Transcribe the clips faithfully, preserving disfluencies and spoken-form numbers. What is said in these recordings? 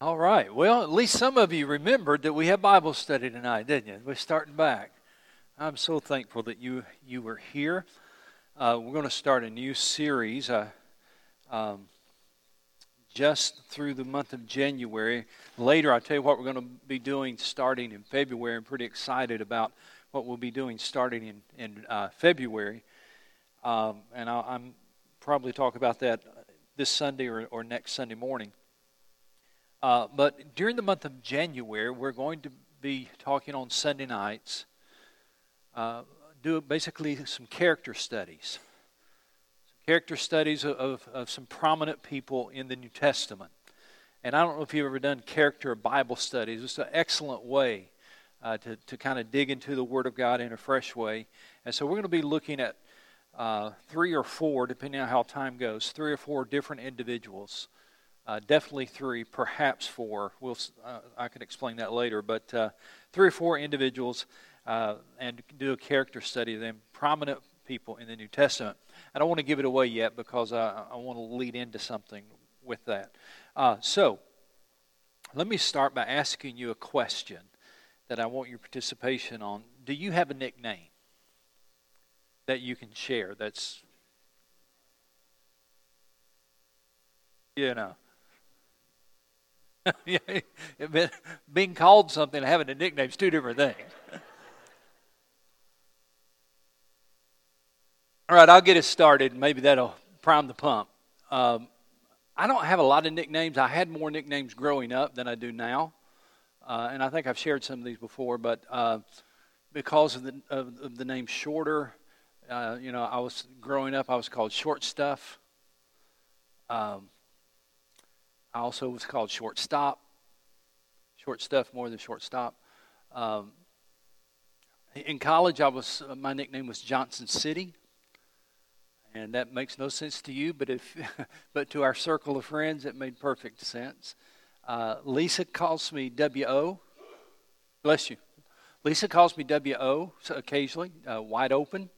All right. Well, at least some of you remembered that we had Bible study tonight, didn't you? We're starting back. I'm so thankful that you you were here. Uh, we're going to start a new series uh, um, just through the month of January. Later, I'll tell you what we're going to be doing starting in February. I'm pretty excited about what we'll be doing starting in, in uh, February. Um, and I'll I'm probably talk about that this Sunday or, or next Sunday morning. Uh, but during the month of January, we're going to be talking on Sunday nights, uh, do basically some character studies, some character studies of, of, of some prominent people in the New Testament. And I don't know if you've ever done character Bible studies. It's an excellent way uh, to, to kind of dig into the Word of God in a fresh way. And so we're going to be looking at uh, three or four, depending on how time goes, three or four different individuals. Uh, definitely three, perhaps four. We'll, uh, I can explain that later. But uh, three or four individuals uh, and do a character study of them, prominent people in the New Testament. I don't want to give it away yet because I, I want to lead into something with that. Uh, so let me start by asking you a question that I want your participation on. Do you have a nickname that you can share that's, you know, being called something and having a nickname is two different things. All right, I'll get us started. Maybe that'll prime the pump. Um, I don't have a lot of nicknames. I had more nicknames growing up than I do now. Uh, and I think I've shared some of these before. But uh, because of the, of, of the name Shorter, uh, you know, I was growing up, I was called Short Stuff. Um I also was called Shortstop, Short Stuff more than Shortstop. Um, in college, I was my nickname was Johnson City, and that makes no sense to you, but if but to our circle of friends, it made perfect sense. Uh, Lisa calls me W O. Bless you. Lisa calls me W O occasionally, uh, Wide Open,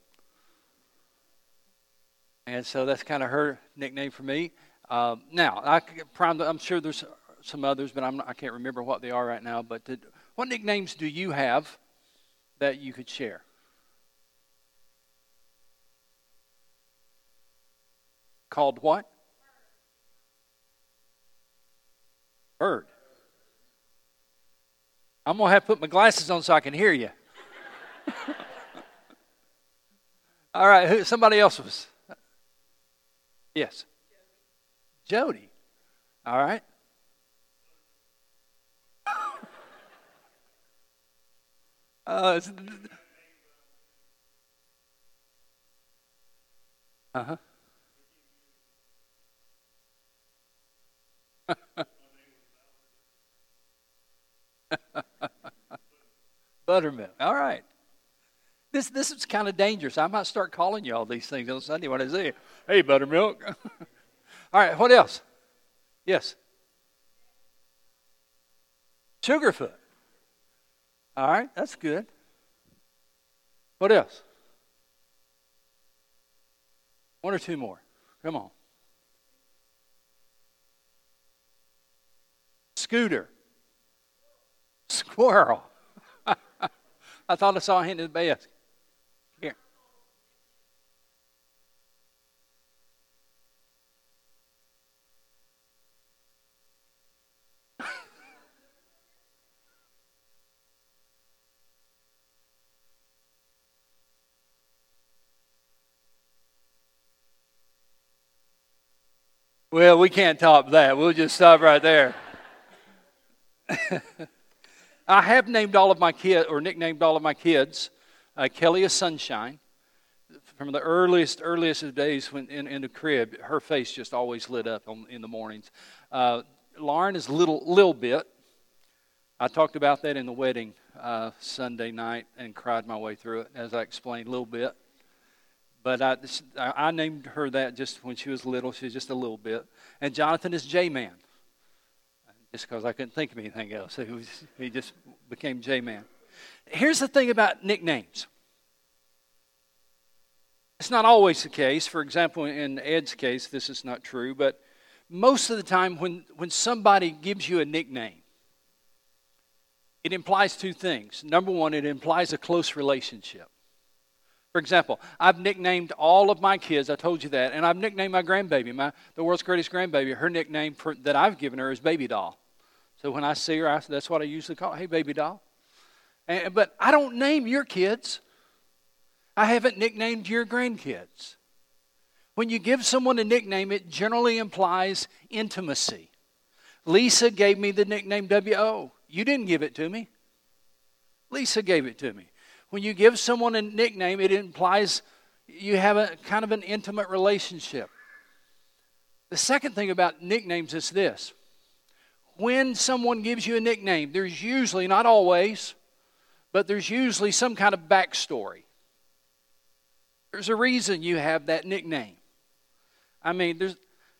and so that's kind of her nickname for me. Uh, now, I primed, I'm sure there's some others, but I'm not, I can't remember what they are right now. But the, what nicknames do you have that you could share? Called what? Bird. I'm going to have to put my glasses on so I can hear you. All right, who, somebody else was. Yes. Jody. All right. uh, uh-huh. Buttermilk. All right. This this is kind of dangerous. I might start calling you all these things on Sunday when I say, hey, Buttermilk. All right, what else? Yes. Sugarfoot. All right, that's good. What else? One or two more. Come on. Scooter. Squirrel. I thought I saw him in the basket. Well, we can't top that. We'll just stop right there. I have named all of my kids, or nicknamed all of my kids. Uh, Kelly is Sunshine. From the earliest, earliest of days when in, in the crib, her face just always lit up on, in the mornings. Uh, Lauren is little, little Bit. I talked about that in the wedding uh, Sunday night and cried my way through it, as I explained, Little Bit. But I, I named her that just when she was little. She was just a little bit. And Jonathan is J-Man. Just because I couldn't think of anything else. He, was, he just became J-Man. Here's the thing about nicknames. It's not always the case. For example, in Ed's case, this is not true. But most of the time when, when somebody gives you a nickname, it implies two things. Number one, it implies a close relationship. For example, I've nicknamed all of my kids, I told you that, and I've nicknamed my grandbaby, my the world's greatest grandbaby. Her nickname for, that I've given her is Baby Doll. So when I see her, I, that's what I usually call her, hey, Baby Doll. And, but I don't name your kids. I haven't nicknamed your grandkids. When you give someone a nickname, it generally implies intimacy. Lisa gave me the nickname W O. You didn't give it to me. Lisa gave it to me. When you give someone a nickname, it implies you have a kind of an intimate relationship. The second thing about nicknames is this. When someone gives you a nickname, there's usually, not always, but there's usually some kind of backstory. There's a reason you have that nickname. I mean, there's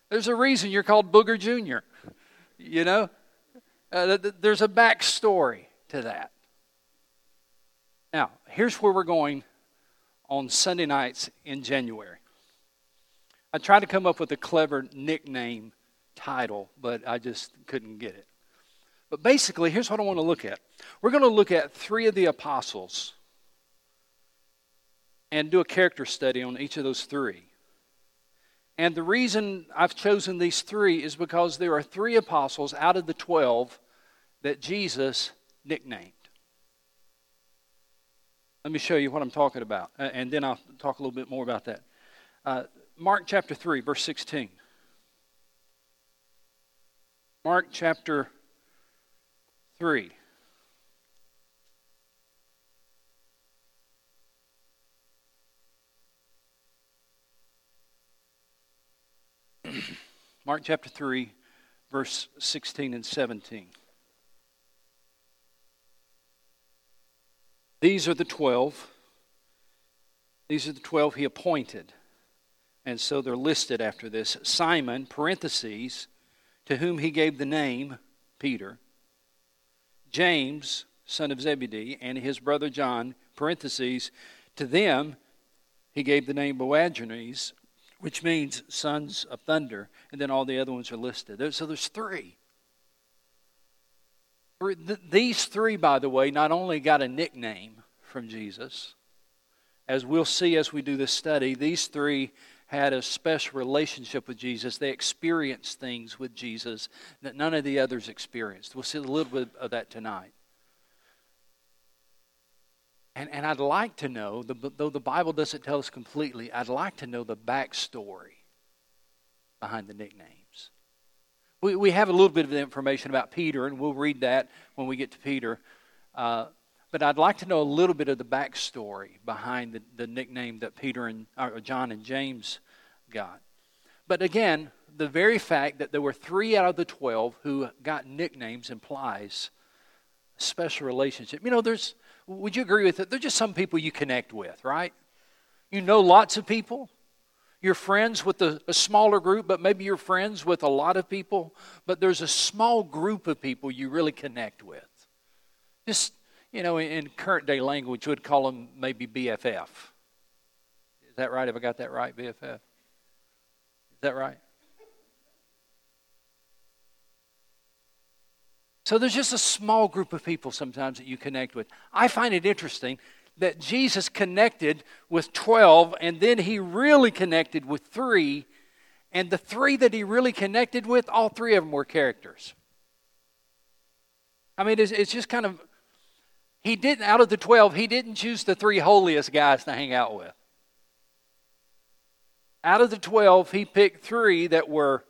there's a reason you're called Booger Junior You know, uh, th- there's a backstory to that. Now, here's where we're going on Sunday nights in January. I tried to come up with a clever nickname title, but I just couldn't get it. But basically, here's what I want to look at. We're going to look at three of the apostles and do a character study on each of those three. And the reason I've chosen these three is because there are three apostles out of the twelve that Jesus nicknamed. Let me show you what I'm talking about, uh, and then I'll talk a little bit more about that. Uh, Mark chapter three, verse sixteen. Mark chapter three. Mark chapter three, verse sixteen and seventeen. These are the twelve. These are the twelve he appointed. And so they're listed after this. Simon, parentheses, to whom he gave the name Peter. James, son of Zebedee, and his brother John, parentheses, to them he gave the name Boanerges, which means sons of thunder. And then all the other ones are listed. So there's three. These three, by the way, not only got a nickname from Jesus, as we'll see as we do this study, these three had a special relationship with Jesus. They experienced things with Jesus that none of the others experienced. We'll see a little bit of that tonight. And, and I'd like to know, though the Bible doesn't tell us completely, I'd like to know the backstory behind the nicknames. We we have a little bit of information about Peter, and we'll read that when we get to Peter. Uh, but I'd like to know a little bit of the backstory behind the, the nickname that Peter and or John and James got. But again, the very fact that there were three out of the twelve who got nicknames implies a special relationship. You know, there's... Would you agree with it? They're just some people you connect with, right? You know lots of people. You're friends with a, a smaller group, but maybe you're friends with a lot of people. But there's a small group of people you really connect with. Just, you know, in, in current day language, we'd call them maybe B F F. Is that right? Have I got that right, B F F? Is that right? So there's just a small group of people sometimes that you connect with. I find it interesting that Jesus connected with twelve, and then he really connected with three. And the three that he really connected with, all three of them were characters. I mean, it's, it's just kind of, he didn't, out of the twelve, he didn't choose the three holiest guys to hang out with. Out of the twelve, he picked three that were,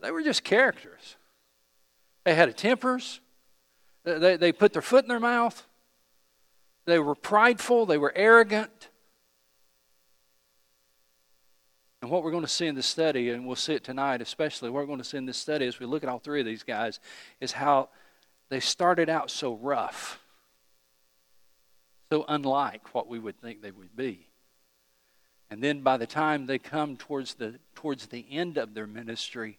they were just characters. They had a tempers. They, they put their foot in their mouth. They were prideful. They were arrogant. And what we're going to see in this study, and we'll see it tonight especially, what we're going to see in this study as we look at all three of these guys is how they started out so rough, so unlike what we would think they would be. And then by the time they come towards the towards the end of their ministry,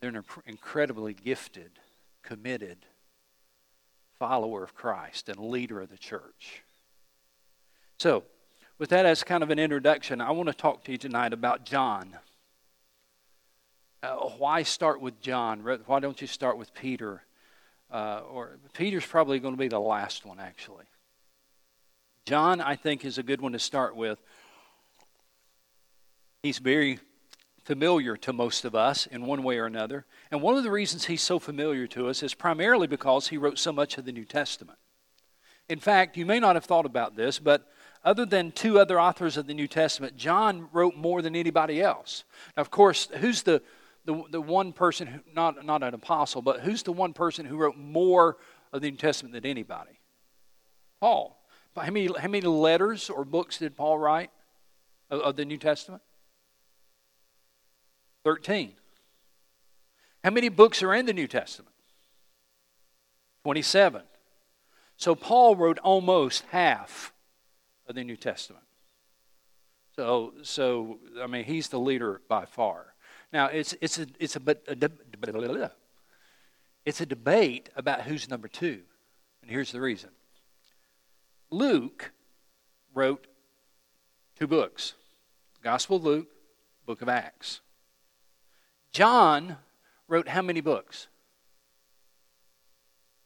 they're incredibly gifted, committed follower of Christ and leader of the church. So, with that as kind of an introduction, I want to talk to you tonight about John. Uh, why start with John? Why don't you start with Peter? Uh, or Peter's probably going to be the last one, actually. John, I think, is a good one to start with. He's very familiar to most of us in one way or another. And one of the reasons he's so familiar to us is primarily because he wrote so much of the New Testament. In fact, you may not have thought about this, but other than two other authors of the New Testament, John wrote more than anybody else. Now, of course, who's the the, the one person, who, not, not an apostle, but who's the one person who wrote more of the New Testament than anybody? Paul. How many, how many letters or books did Paul write of, of the New Testament? Thirteen. How many books are in the New Testament? Twenty-seven. So Paul wrote almost half of the New Testament. So, so I mean, he's the leader by far. Now, it's it's a it's a, a it's a debate about who's number two, and here's the reason. Luke wrote two books: Gospel of Luke, Book of Acts. John wrote how many books?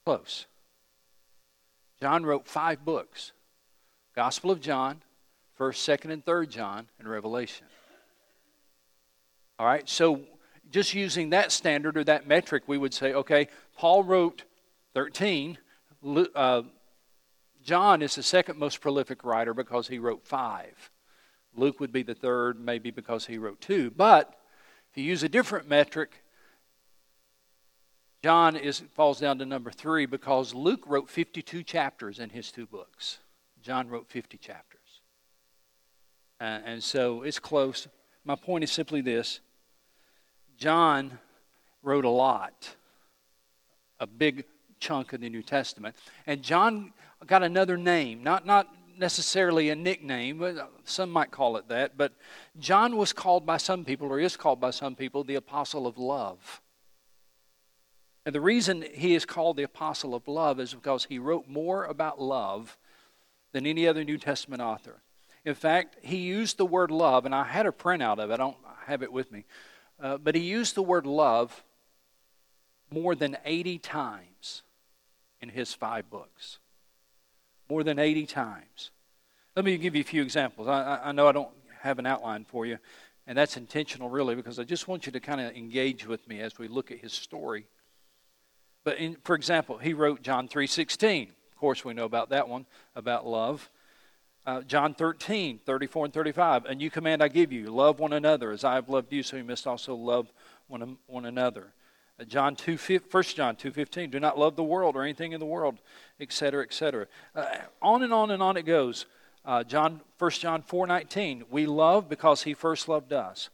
Close. John wrote five books: Gospel of John, first, second, and third John, and Revelation. All right, so just using that standard or that metric, we would say, okay, Paul wrote thirteen. Uh, John is the second most prolific writer because he wrote five. Luke would be the third, maybe because he wrote two. But if you use a different metric, John is, falls down to number three because Luke wrote fifty-two chapters in his two books. John wrote fifty chapters. Uh, and so it's close. My point is simply this. John wrote a lot, a big chunk of the New Testament. And John got another name, not, not necessarily a nickname, but some might call it that. But John was called by some people, or is called by some people, the Apostle of Love. And the reason he is called the Apostle of Love is because he wrote more about love than any other New Testament author. In fact, he used the word love, and I had a printout of it. I don't have it with me. Uh, but he used the word love more than eighty times in his five books. More than eighty times. Let me give you a few examples. I, I know I don't have an outline for you, and that's intentional really because I just want you to kind of engage with me as we look at his story. But in, for example, he wrote John three sixteen. Of course, we know about that one, about love. Uh, John thirteen, thirty-four and thirty-five. A new command I give you, love one another. As I have loved you, so you must also love one, one another. Uh, John two, First John two fifteen, do not love the world or anything in the world, et cetera, et cetera. Uh, on and on and on it goes. Uh, John, First John four nineteen, we love because he first loved us.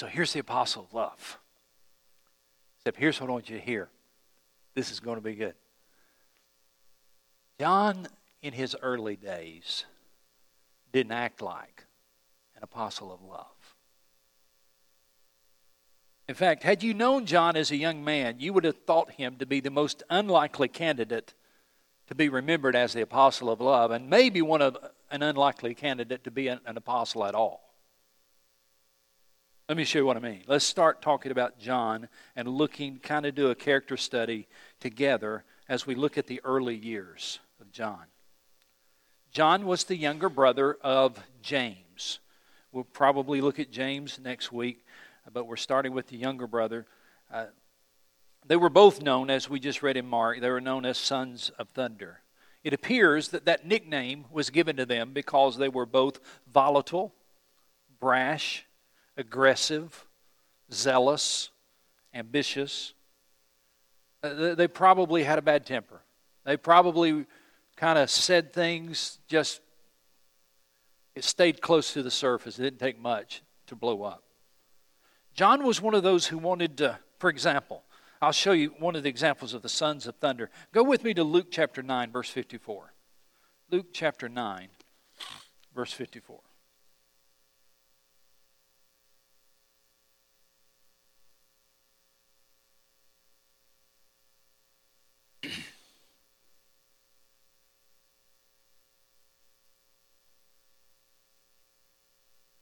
So here's the apostle of love. Except here's what I want you to hear. This is going to be good. John, in his early days, didn't act like an apostle of love. In fact, had you known John as a young man, you would have thought him to be the most unlikely candidate to be remembered as the apostle of love, and maybe one of an unlikely candidate to be an, an apostle at all. Let me show you what I mean. Let's start talking about John and looking, kind of do a character study together as we look at the early years of John. John was the younger brother of James. We'll probably look at James next week, but we're starting with the younger brother. Uh, they were both known, as we just read in Mark, they were known as Sons of Thunder. It appears that that nickname was given to them because they were both volatile, brash, aggressive, zealous, ambitious. Uh, they probably had a bad temper. They probably kind of said things, just it stayed close to the surface. It didn't take much to blow up. John was one of those who wanted to, for example, I'll show you one of the examples of the sons of thunder. Go with me to Luke chapter nine, verse fifty-four. Luke chapter nine, verse fifty-four.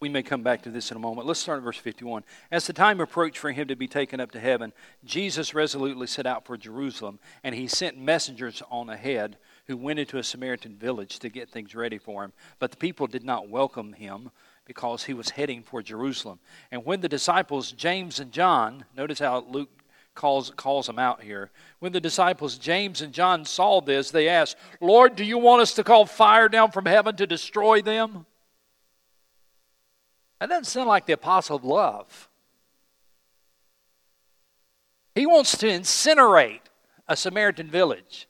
We may come back to this in a moment. Let's start at verse fifty-one. As the time approached for him to be taken up to heaven, Jesus resolutely set out for Jerusalem, and he sent messengers on ahead who went into a Samaritan village to get things ready for him. But the people did not welcome him because he was heading for Jerusalem. And when the disciples, James and John, notice how Luke calls, calls them out here. When the disciples, James and John, saw this, they asked, "Lord, do you want us to call fire down from heaven to destroy them?" That doesn't sound like the apostle of love. He wants to incinerate a Samaritan village.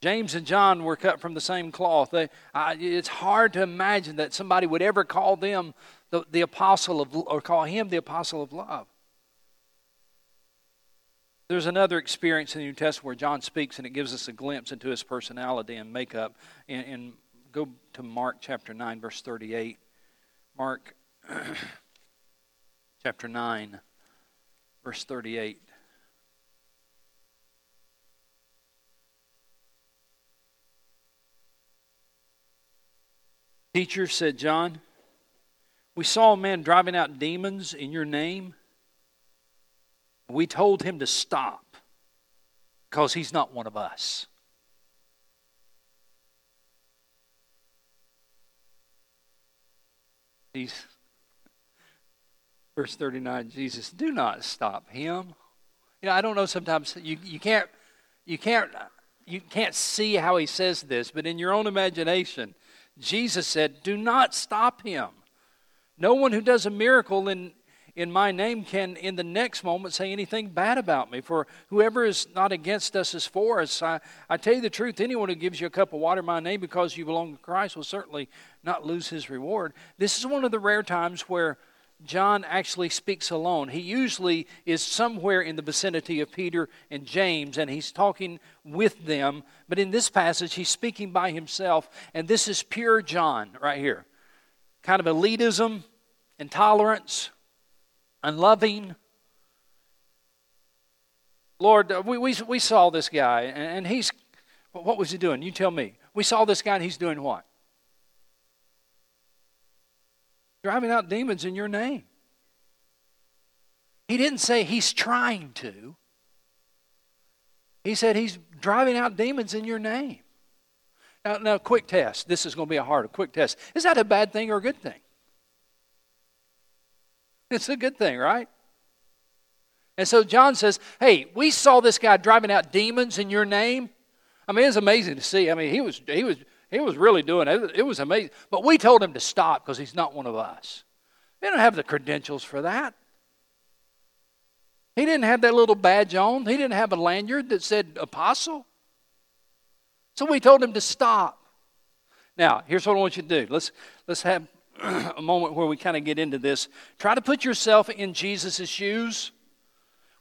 James and John were cut from the same cloth. They, I, it's hard to imagine that somebody would ever call them the, the apostle of, or call him the apostle of love. There's another experience in the New Testament where John speaks, and it gives us a glimpse into his personality and makeup. And, and go to Mark chapter nine, verse thirty-eight. Mark chapter nine, verse thirty-eight. "Teacher," said John, "we saw a man driving out demons in your name. We told him to stop because he's not one of us." He's, verse thirty-nine, Jesus, "Do not stop him." You know, I don't know, sometimes you, you can't you can't you can't see how he says this, but in your own imagination, Jesus said, "Do not stop him." No one who does a miracle in, in my name can in the next moment say anything bad about me. For whoever is not against us is for us. I, I tell you the truth, anyone who gives you a cup of water in my name because you belong to Christ will certainly not lose his reward. This is one of the rare times where John actually speaks alone. He usually is somewhere in the vicinity of Peter and James, and he's talking with them. But in this passage, he's speaking by himself, and this is pure John right here. Kind of elitism, intolerance, unloving. Lord, we we, we saw this guy, and he's, what was he doing? You tell me. We saw this guy, and he's doing what? Driving out demons in your name. He didn't say he's trying to. He said he's driving out demons in your name. Now, now quick test. This is going to be a hard a quick test. Is that a bad thing or a good thing? It's a good thing, right? And so John says, "Hey, we saw this guy driving out demons in your name." I mean, it's amazing to see. I mean, he was he was He was really doing it. It was amazing. But we told him to stop because he's not one of us. They don't have the credentials for that. He didn't have that little badge on. He didn't have a lanyard that said apostle. So we told him to stop. Now, here's what I want you to do. Let's, let's have a moment where we kind of get into this. Try to put yourself in Jesus' shoes.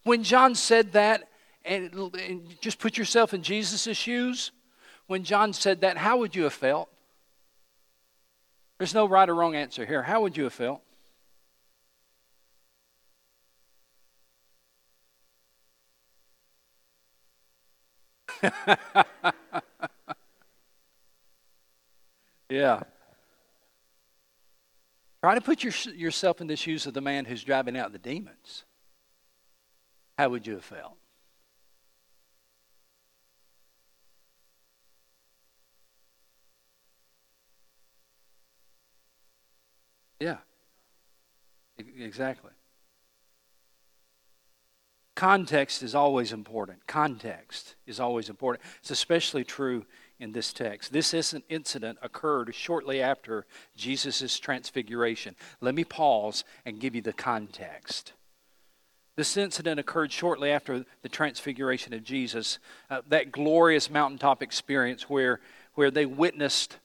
When John said that, and, and just put yourself in Jesus' shoes. When John said that, how would you have felt? There's no right or wrong answer here. How would you have felt? Yeah. Try to put your, yourself in the shoes of the man who's driving out the demons. How would you have felt? Yeah, exactly. Context is always important. Context is always important. It's especially true in this text. This incident occurred shortly after Jesus' transfiguration. Let me pause and give you the context. This incident occurred shortly after the transfiguration of Jesus, uh, that glorious mountaintop experience where, where they witnessed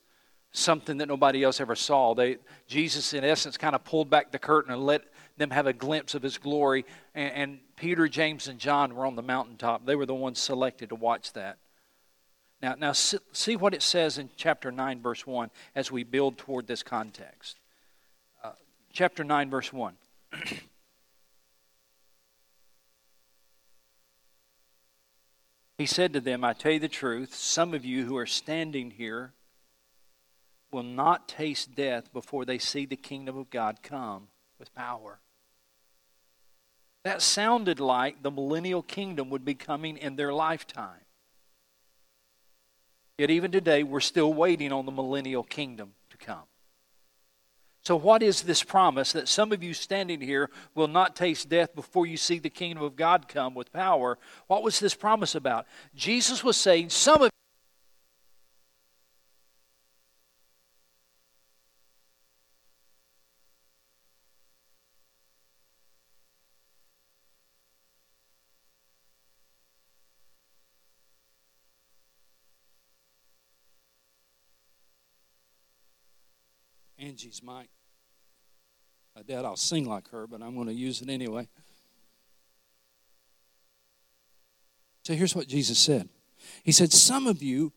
something that nobody else ever saw. They, Jesus, in essence, kind of pulled back the curtain and let them have a glimpse of his glory. And, and Peter, James, and John were on the mountaintop. They were the ones selected to watch that. Now, now see what it says in chapter nine, verse one, as we build toward this context. Uh, chapter nine, verse one. He said to them, "I tell you the truth, some of you who are standing here will not taste death before they see the kingdom of God come with power. That sounded like the millennial kingdom would be coming in their lifetime. Yet even today, we're still waiting on the millennial kingdom to come. So what is this promise that some of you standing here will not taste death before you see the kingdom of God come with power? What was this promise about? Jesus was saying, some of you Angie's mic. I doubt I'll sing like her, but I'm going to use it anyway. So here's what Jesus said. He said, some of you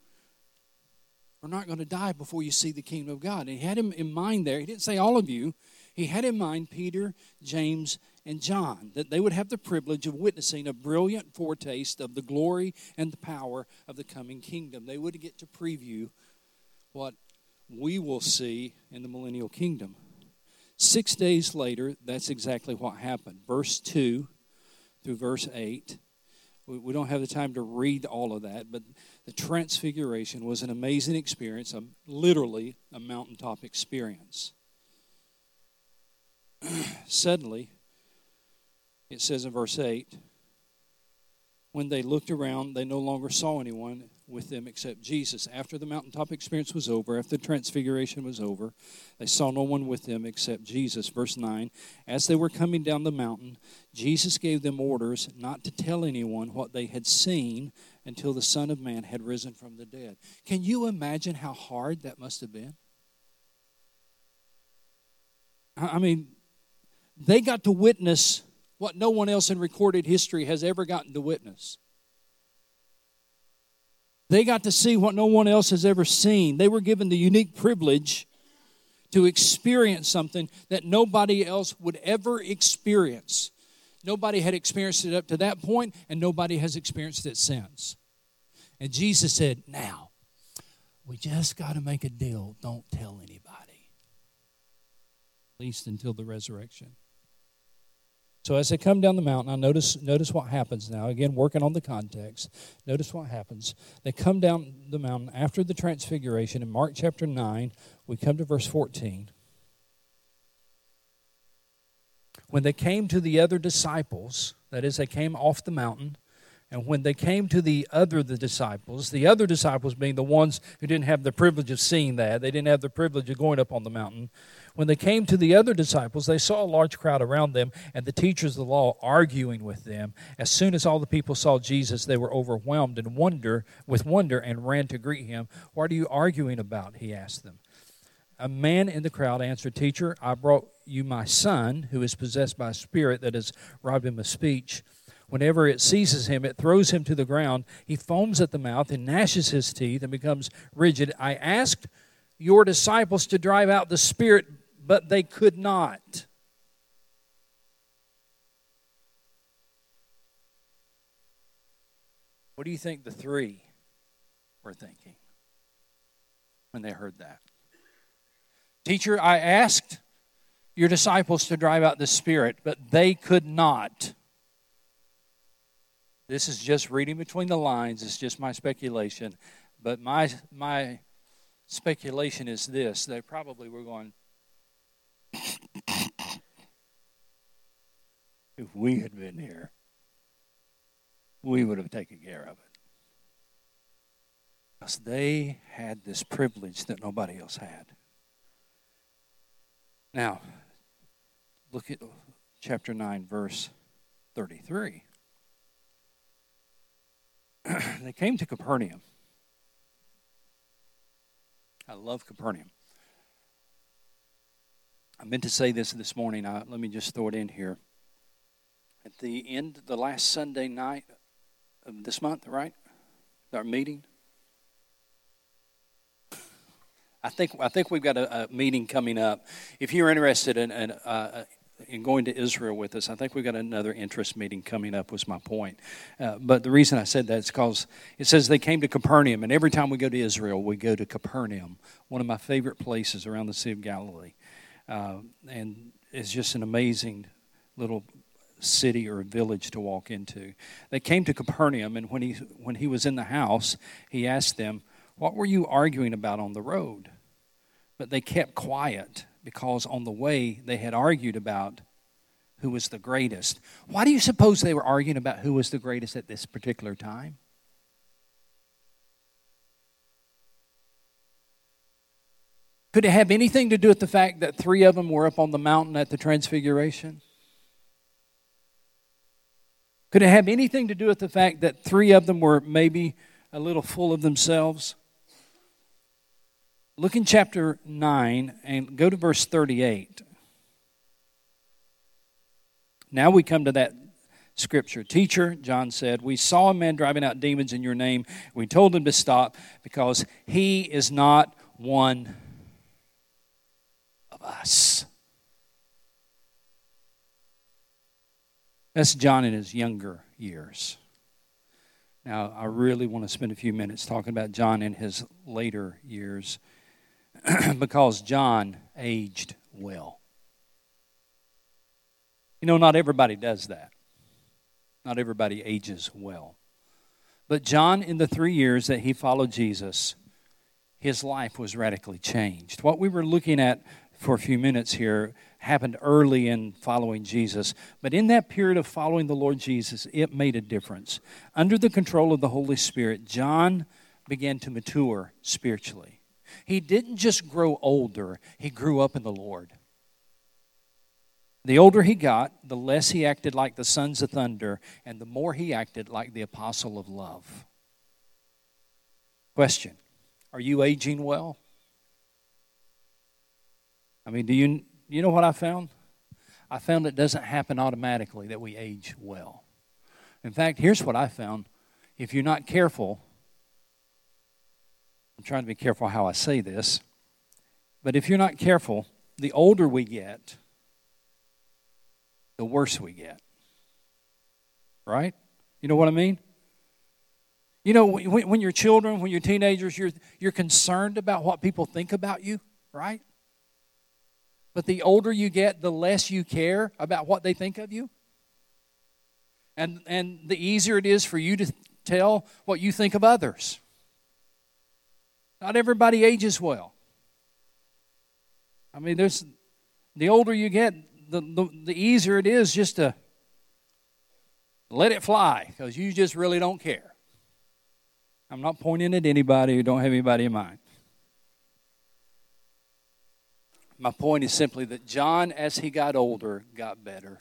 are not going to die before you see the kingdom of God. And he had him in mind there. He didn't say all of you. He had in mind Peter, James, and John, that they would have the privilege of witnessing a brilliant foretaste of the glory and the power of the coming kingdom. They would get to preview what we will see in the millennial kingdom. Six days later, that's exactly what happened. Verse two through verse eight. We don't have the time to read all of that, but the transfiguration was an amazing experience, a, literally a mountaintop experience. Suddenly, it says in verse eight, when they looked around, they no longer saw anyone with them except Jesus. After the mountaintop experience was over, after the transfiguration was over, they saw no one with them except Jesus. Verse nine, as they were coming down the mountain, Jesus gave them orders not to tell anyone what they had seen until the Son of Man had risen from the dead. Can you imagine how hard that must have been? I mean, they got to witness what no one else in recorded history has ever gotten to witness. They got to see what no one else has ever seen. They were given the unique privilege to experience something that nobody else would ever experience. Nobody had experienced it up to that point, and nobody has experienced it since. And Jesus said, now, we just got to make a deal. Don't tell anybody. At least until the resurrection. So as they come down the mountain, I notice notice what happens now. Again, working on the context. Notice what happens. They come down the mountain after the transfiguration. In Mark chapter nine, we come to verse fourteen. When they came to the other disciples, that is, they came off the mountain, and when they came to the other the disciples, the other disciples being the ones who didn't have the privilege of seeing that, they didn't have the privilege of going up on the mountain, when they came to the other disciples, they saw a large crowd around them and the teachers of the law arguing with them. As soon as all the people saw Jesus, they were overwhelmed in wonder, with wonder and ran to greet him. What are you arguing about? He asked them. A man in the crowd answered, Teacher, I brought you my son who is possessed by a spirit that has robbed him of speech. Whenever it seizes him, it throws him to the ground. He foams at the mouth and gnashes his teeth and becomes rigid. I asked your disciples to drive out the spirit, but they could not. What do you think the three were thinking when they heard that? Teacher, I asked your disciples to drive out the spirit, but they could not. This is just reading between the lines. It's just my speculation. But my my speculation is this. They probably were going, if we had been here, we would have taken care of it. Because they had this privilege that nobody else had. Now, look at chapter nine, verse thirty-three. They came to Capernaum. I love Capernaum. I meant to say this this morning. I, let me just throw it in here. At the end, the last Sunday night of this month, right? Our meeting. I think I think we've got a, a meeting coming up. If you're interested in, in uh, and going to Israel with us. I think we've got another interest meeting coming up was my point. Uh, but the reason I said that is because it says they came to Capernaum, and every time we go to Israel, we go to Capernaum, one of my favorite places around the Sea of Galilee. Uh, and it's just an amazing little city or village to walk into. They came to Capernaum, and when he when he was in the house, he asked them, "What were you arguing about on the road?" But they kept quiet, because on the way they had argued about who was the greatest. Why do you suppose they were arguing about who was the greatest at this particular time? Could it have anything to do with the fact that three of them were up on the mountain at the Transfiguration? Could it have anything to do with the fact that three of them were maybe a little full of themselves? Look in chapter nine and go to verse thirty-eight. Now we come to that scripture. "Teacher," John said, "we saw a man driving out demons in your name. We told him to stop because he is not one of us." That's John in his younger years. Now, I really want to spend a few minutes talking about John in his later years because John aged well. You know, not everybody does that. Not everybody ages well. But John, in the three years that he followed Jesus, his life was radically changed. What we were looking at for a few minutes here happened early in following Jesus. But in that period of following the Lord Jesus, it made a difference. Under the control of the Holy Spirit, John began to mature spiritually. He didn't just grow older, he grew up in the Lord. The older he got, the less he acted like the sons of thunder, and the more he acted like the apostle of love. Question: are you aging well? I mean, do you you know what I found? I found it doesn't happen automatically that we age well. In fact, here's what I found. If you're not careful, I'm trying to be careful how I say this, but if you're not careful, the older we get, the worse we get. Right? You know what I mean? You know, when, when you're children, when you're teenagers, you're you're concerned about what people think about you, right? But the older you get, the less you care about what they think of you. And and the easier it is for you to tell what you think of others. Not everybody ages well. I mean, there's the older you get, the, the, the easier it is just to let it fly because you just really don't care. I'm not pointing at anybody who don't have anybody in mind. My point is simply that John, as he got older, got better.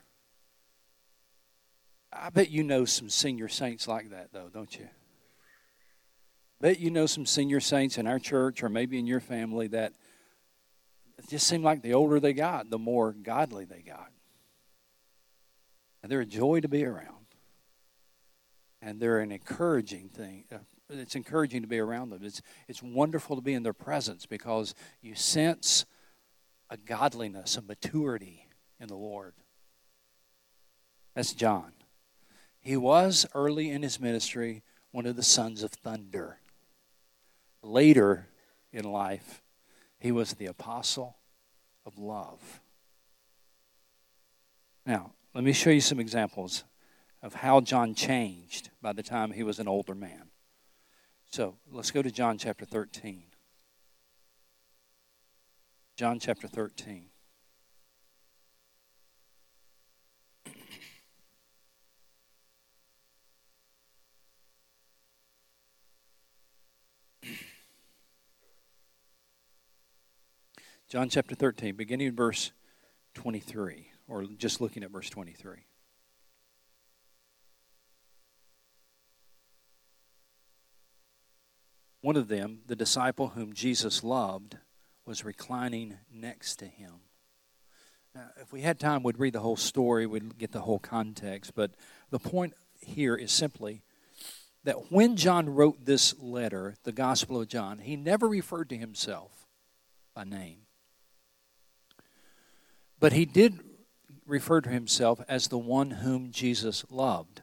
I bet you know some senior saints like that, though, don't you? Bet you know some senior saints in our church or maybe in your family that it just seemed like the older they got, the more godly they got. And they're a joy to be around. And they're an encouraging thing. It's encouraging to be around them. It's, it's wonderful to be in their presence because you sense a godliness, a maturity in the Lord. That's John. He was, early in his ministry, one of the sons of thunder. Later in life, he was the apostle of love. Now, let me show you some examples of how John changed by the time he was an older man. So, let's go to John chapter thirteen. John chapter thirteen. John chapter thirteen, beginning in verse twenty-three, or just looking at verse twenty-three. "One of them, the disciple whom Jesus loved, was reclining next to him." Now, if we had time, we'd read the whole story, we'd get the whole context, but the point here is simply that when John wrote this letter, the Gospel of John, he never referred to himself by name. But he did referred to himself as the one whom Jesus loved.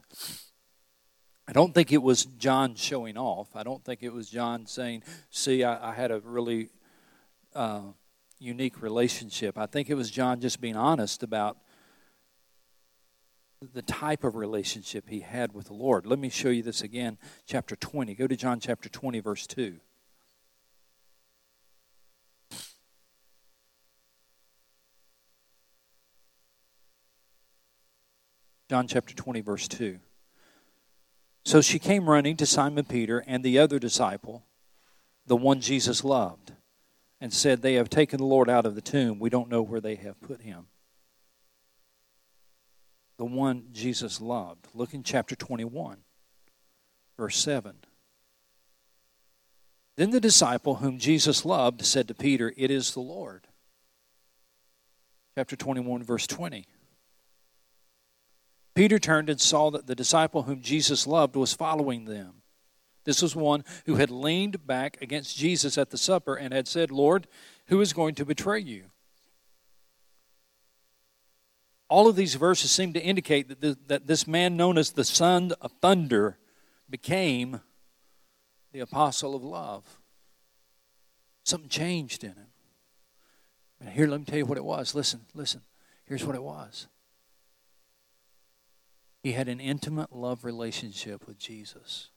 I don't think it was John showing off. I don't think it was John saying, see, I, I had a really uh, unique relationship. I think it was John just being honest about the type of relationship he had with the Lord. Let me show you this again, chapter twenty. Go to John chapter twenty, verse two. John chapter twenty, verse two. So she came running to Simon Peter and the other disciple, the one Jesus loved, and said, they have taken the Lord out of the tomb. We don't know where they have put him. The one Jesus loved. Look in chapter twenty-one, verse seven. Then the disciple whom Jesus loved said to Peter, it is the Lord. Chapter twenty-one, verse twenty. Peter turned and saw that the disciple whom Jesus loved was following them. This was one who had leaned back against Jesus at the supper and had said, Lord, who is going to betray you? All of these verses seem to indicate that this, that this man known as the Son of Thunder became the apostle of love. Something changed in him. And here, let me tell you what it was. Listen, listen. Here's what it was. He had an intimate love relationship with Jesus.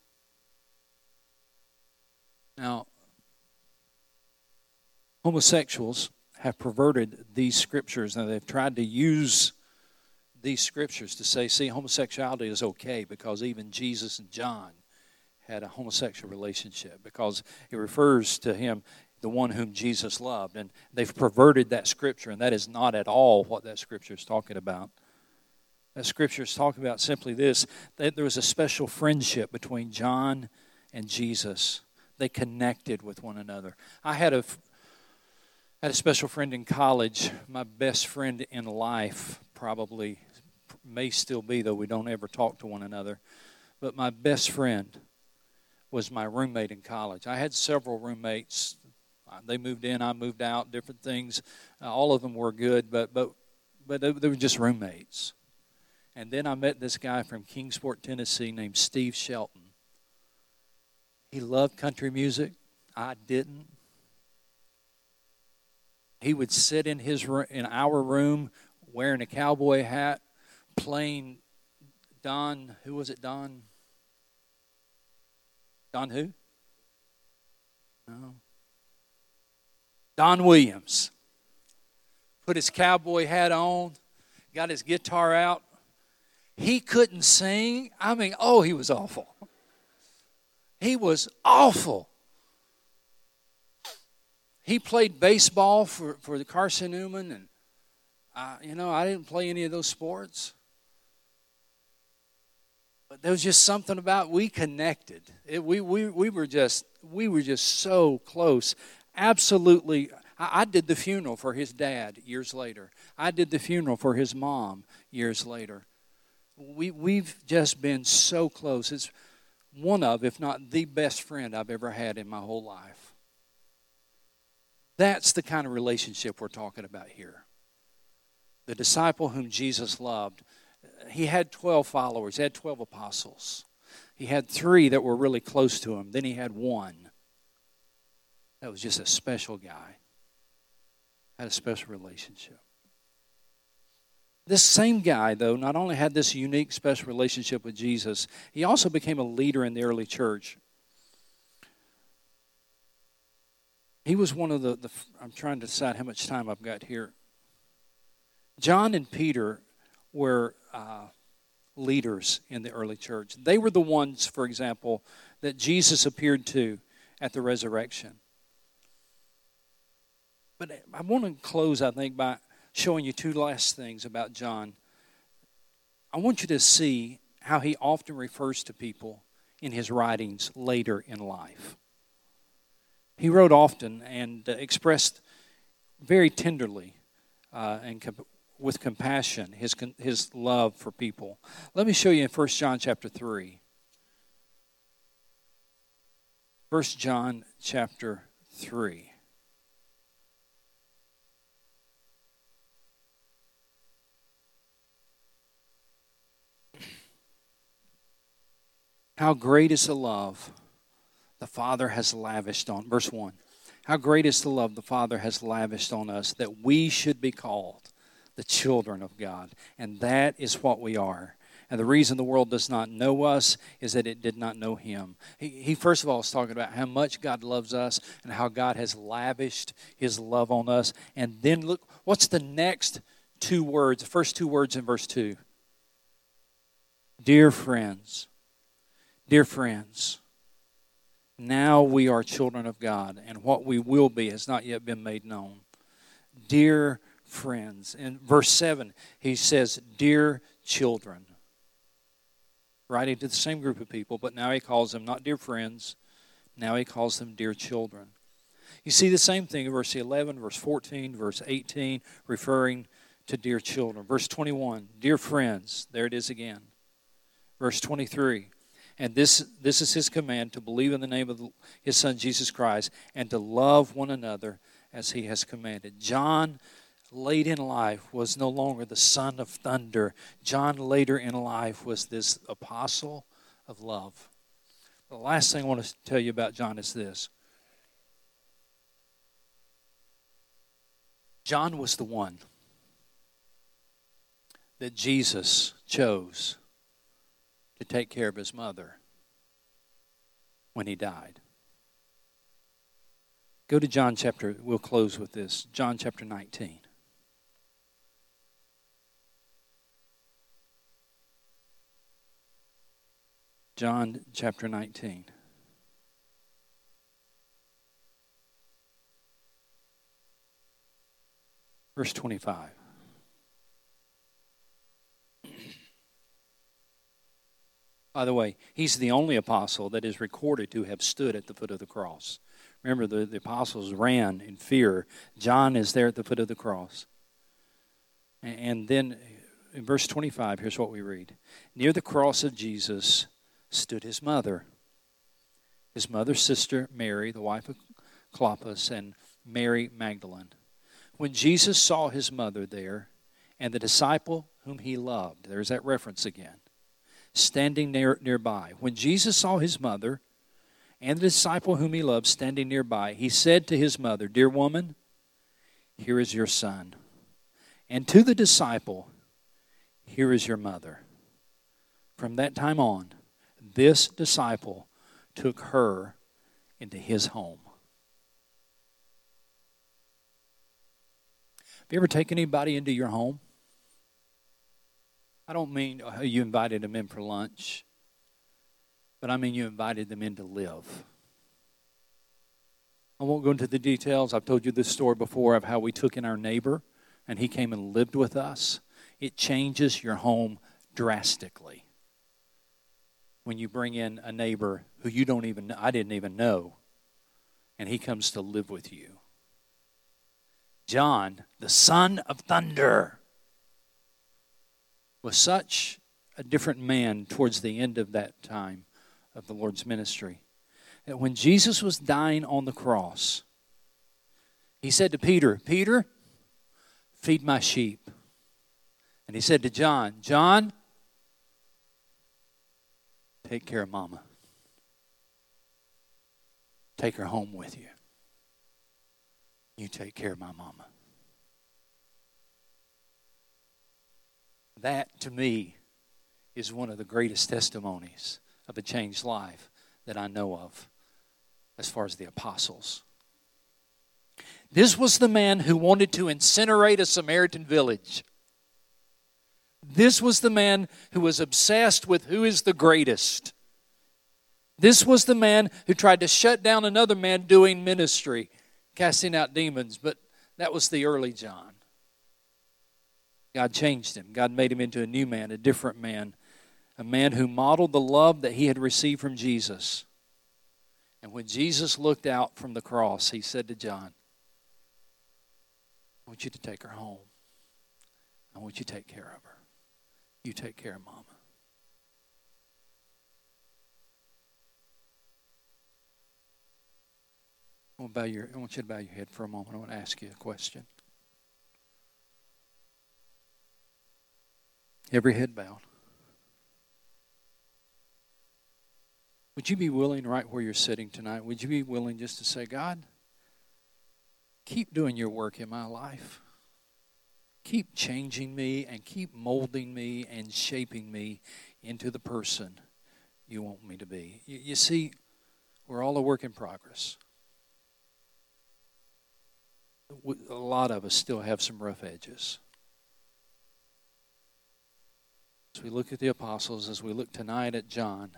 Now, homosexuals have perverted these scriptures, and they've tried to use these scriptures to say, see, homosexuality is okay because even Jesus and John had a homosexual relationship because it refers to him, the one whom Jesus loved. And they've perverted that scripture, and that is not at all what that scripture is talking about. That scripture is talking about simply this, that there was a special friendship between John and Jesus. They connected with one another. I had a, had a special friend in college, my best friend in life probably, may still be, though we don't ever talk to one another. But my best friend was my roommate in college. I had several roommates. They moved in, I moved out, different things. Uh, all of them were good, but, but, but they, they were just roommates. And then I met this guy from Kingsport, Tennessee named Steve Shelton. He loved country music. I didn't. He would sit in his in our room wearing a cowboy hat, playing Don, who was it, Don? Don who? No. Don Williams. Put his cowboy hat on, got his guitar out. He couldn't sing. I mean, oh, he was awful. He was awful. He played baseball for, for the Carson Newman, and, I, you know, I didn't play any of those sports. But there was just something about we connected. It, we, we, we, were just, we were just so close. Absolutely. I, I did the funeral for his dad years later. I did the funeral for his mom years later. We, we've just been so close. It's one of, if not the best friend I've ever had in my whole life. That's the kind of relationship we're talking about here. The disciple whom Jesus loved, he had twelve followers. He had twelve apostles. He had three that were really close to him. Then he had one that was just a special guy. Had a special relationship. This same guy, though, not only had this unique, special relationship with Jesus, he also became a leader in the early church. He was one of the, the I'm trying to decide how much time I've got here. John and Peter were uh, leaders in the early church. They were the ones, for example, that Jesus appeared to at the resurrection. But I want to close, I think, by showing you two last things about John. I want you to see how he often refers to people in his writings later in life. He wrote often and expressed very tenderly uh, and comp- with compassion his his love for people. Let me show you in First John chapter three. First John chapter three. How great is the love the Father has lavished on, verse one. How great is the love the Father has lavished on us that we should be called the children of God. And that is what we are. And the reason the world does not know us is that it did not know him. He, he first of all is talking about how much God loves us and how God has lavished his love on us. And then look, what's the next two words, the first two words in verse two? Dear friends, dear friends. Now we are children of God, and what we will be has not yet been made known. Dear friends. In verse seven, he says, dear children. Writing to the same group of people, but now he calls them not dear friends. Now he calls them dear children. You see the same thing in verse eleven, verse fourteen, verse eighteen, referring to dear children. Verse twenty-one, dear friends. There it is again. Verse twenty-three. And this this is his command, to believe in the name of his Son, Jesus Christ, and to love one another as he has commanded. John, late in life, was no longer the son of thunder. John, later in life, was this apostle of love. The last thing I want to tell you about John is this. John was the one that Jesus chose to take care of his mother when he died. Go to John chapter, we'll close with this, John chapter nineteen. John chapter nineteen. Verse twenty-five. By the way, he's the only apostle that is recorded to have stood at the foot of the cross. Remember, the, the apostles ran in fear. John is there at the foot of the cross. And, and then in verse twenty-five, here's what we read. Near the cross of Jesus stood his mother, his mother's sister Mary, the wife of Clopas, and Mary Magdalene. When Jesus saw his mother there and the disciple whom he loved, there's that reference again, standing near, nearby. When Jesus saw his mother and the disciple whom he loved standing nearby, he said to his mother, "Dear woman, here is your son." And to the disciple, "Here is your mother." From that time on, this disciple took her into his home. Have you ever taken anybody into your home? I don't mean you invited them in for lunch, but I mean you invited them in to live. I won't go into the details. I've told you this story before of how we took in our neighbor, and he came and lived with us. It changes your home drastically when you bring in a neighbor who you don't even know, I didn't even know, and he comes to live with you. John, the son of thunder, was such a different man towards the end of that time of the Lord's ministry that when Jesus was dying on the cross, he said to Peter, "Peter, feed my sheep." And he said to John, "John, take care of Mama. Take her home with you. You take care of my Mama." That, to me, is one of the greatest testimonies of a changed life that I know of as far as the apostles. This was the man who wanted to incinerate a Samaritan village. This was the man who was obsessed with who is the greatest. This was the man who tried to shut down another man doing ministry, casting out demons, but that was the early John. God changed him. God made him into a new man, a different man, a man who modeled the love that he had received from Jesus. And when Jesus looked out from the cross, he said to John, "I want you to take her home. I want you to take care of her. You take care of Mama." I want, bow your, I want you to bow your head for a moment. I want to ask you a question. Every head bowed. Would you be willing, right where you're sitting tonight, would you be willing just to say, God, keep doing your work in my life. Keep changing me and keep molding me and shaping me into the person you want me to be. You, you see, we're all a work in progress. A lot of us still have some rough edges. As we look at the apostles, as we look tonight at John,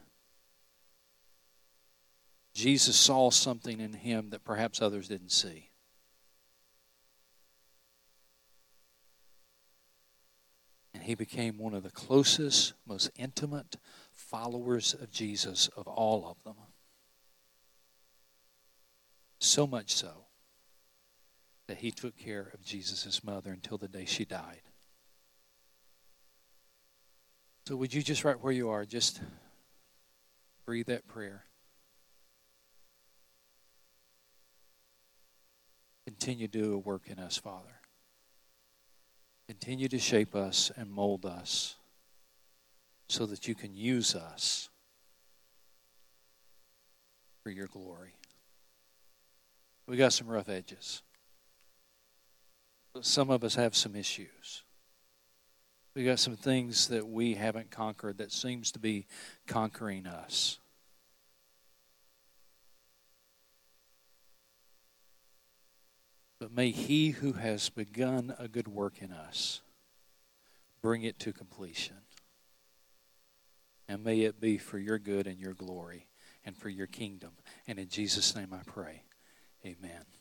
Jesus saw something in him that perhaps others didn't see. And he became one of the closest, most intimate followers of Jesus of all of them. So much so that he took care of Jesus' mother until the day she died. So would you just right where you are, just breathe that prayer. Continue to do a work in us, Father. Continue to shape us and mold us so that you can use us for your glory. We got some rough edges. Some of us have some issues. We got some things that we haven't conquered that seems to be conquering us. But may he who has begun a good work in us bring it to completion. And may it be for your good and your glory and for your kingdom. And in Jesus' name I pray, amen.